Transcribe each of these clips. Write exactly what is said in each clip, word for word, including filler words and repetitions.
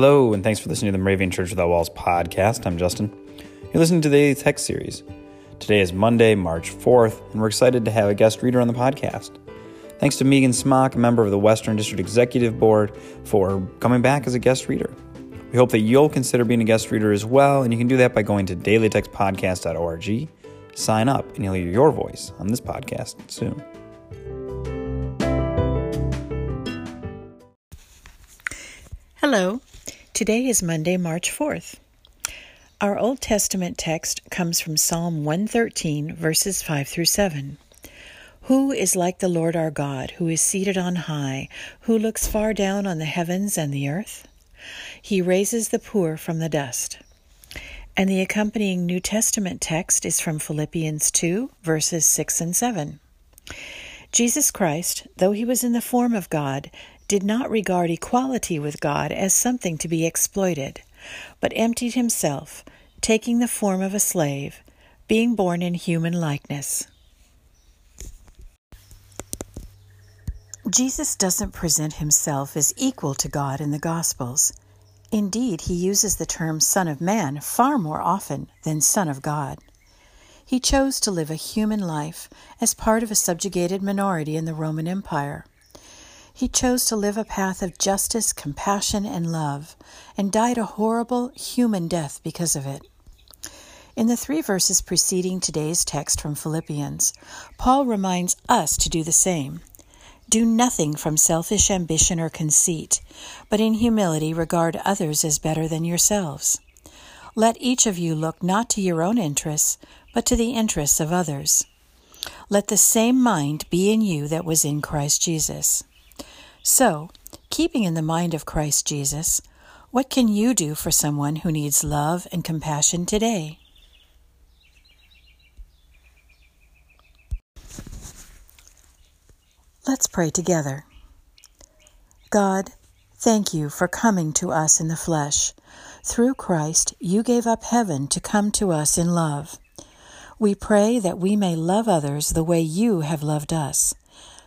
Hello, and thanks for listening to the Moravian Church Without Walls podcast. I'm Justin. You're listening to the Daily Text series. Today is Monday, March fourth, and we're excited to have a guest reader on the podcast. Thanks to Megan Smock, a member of the Western District Executive Board, for coming back as a guest reader. We hope that you'll consider being a guest reader as well, and you can do that by going to daily text podcast dot org, sign up, and you'll hear your voice on this podcast soon. Hello. Today is Monday, March fourth. Our Old Testament text comes from Psalm one thirteen, verses five through seven. Who is like the Lord our God, who is seated on high, who looks far down on the heavens and the earth? He raises the poor from the dust. And the accompanying New Testament text is from Philippians two, verses six and seven. Jesus Christ, though he was in the form of God, did not regard equality with God as something to be exploited, but emptied himself, taking the form of a slave, being born in human likeness. Jesus doesn't present himself as equal to God in the Gospels. Indeed, he uses the term Son of Man far more often than Son of God. He chose to live a human life as part of a subjugated minority in the Roman Empire. He chose to live a path of justice, compassion, and love, and died a horrible human death because of it. In the three verses preceding today's text from Philippians, Paul reminds us to do the same. Do nothing from selfish ambition or conceit, but in humility regard others as better than yourselves. Let each of you look not to your own interests, but to the interests of others. Let the same mind be in you that was in Christ Jesus. So, keeping in the mind of Christ Jesus, what can you do for someone who needs love and compassion today? Let's pray together. God, thank you for coming to us in the flesh. Through Christ, you gave up heaven to come to us in love. We pray that we may love others the way you have loved us.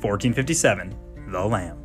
fourteen fifty-seven, The Lamb.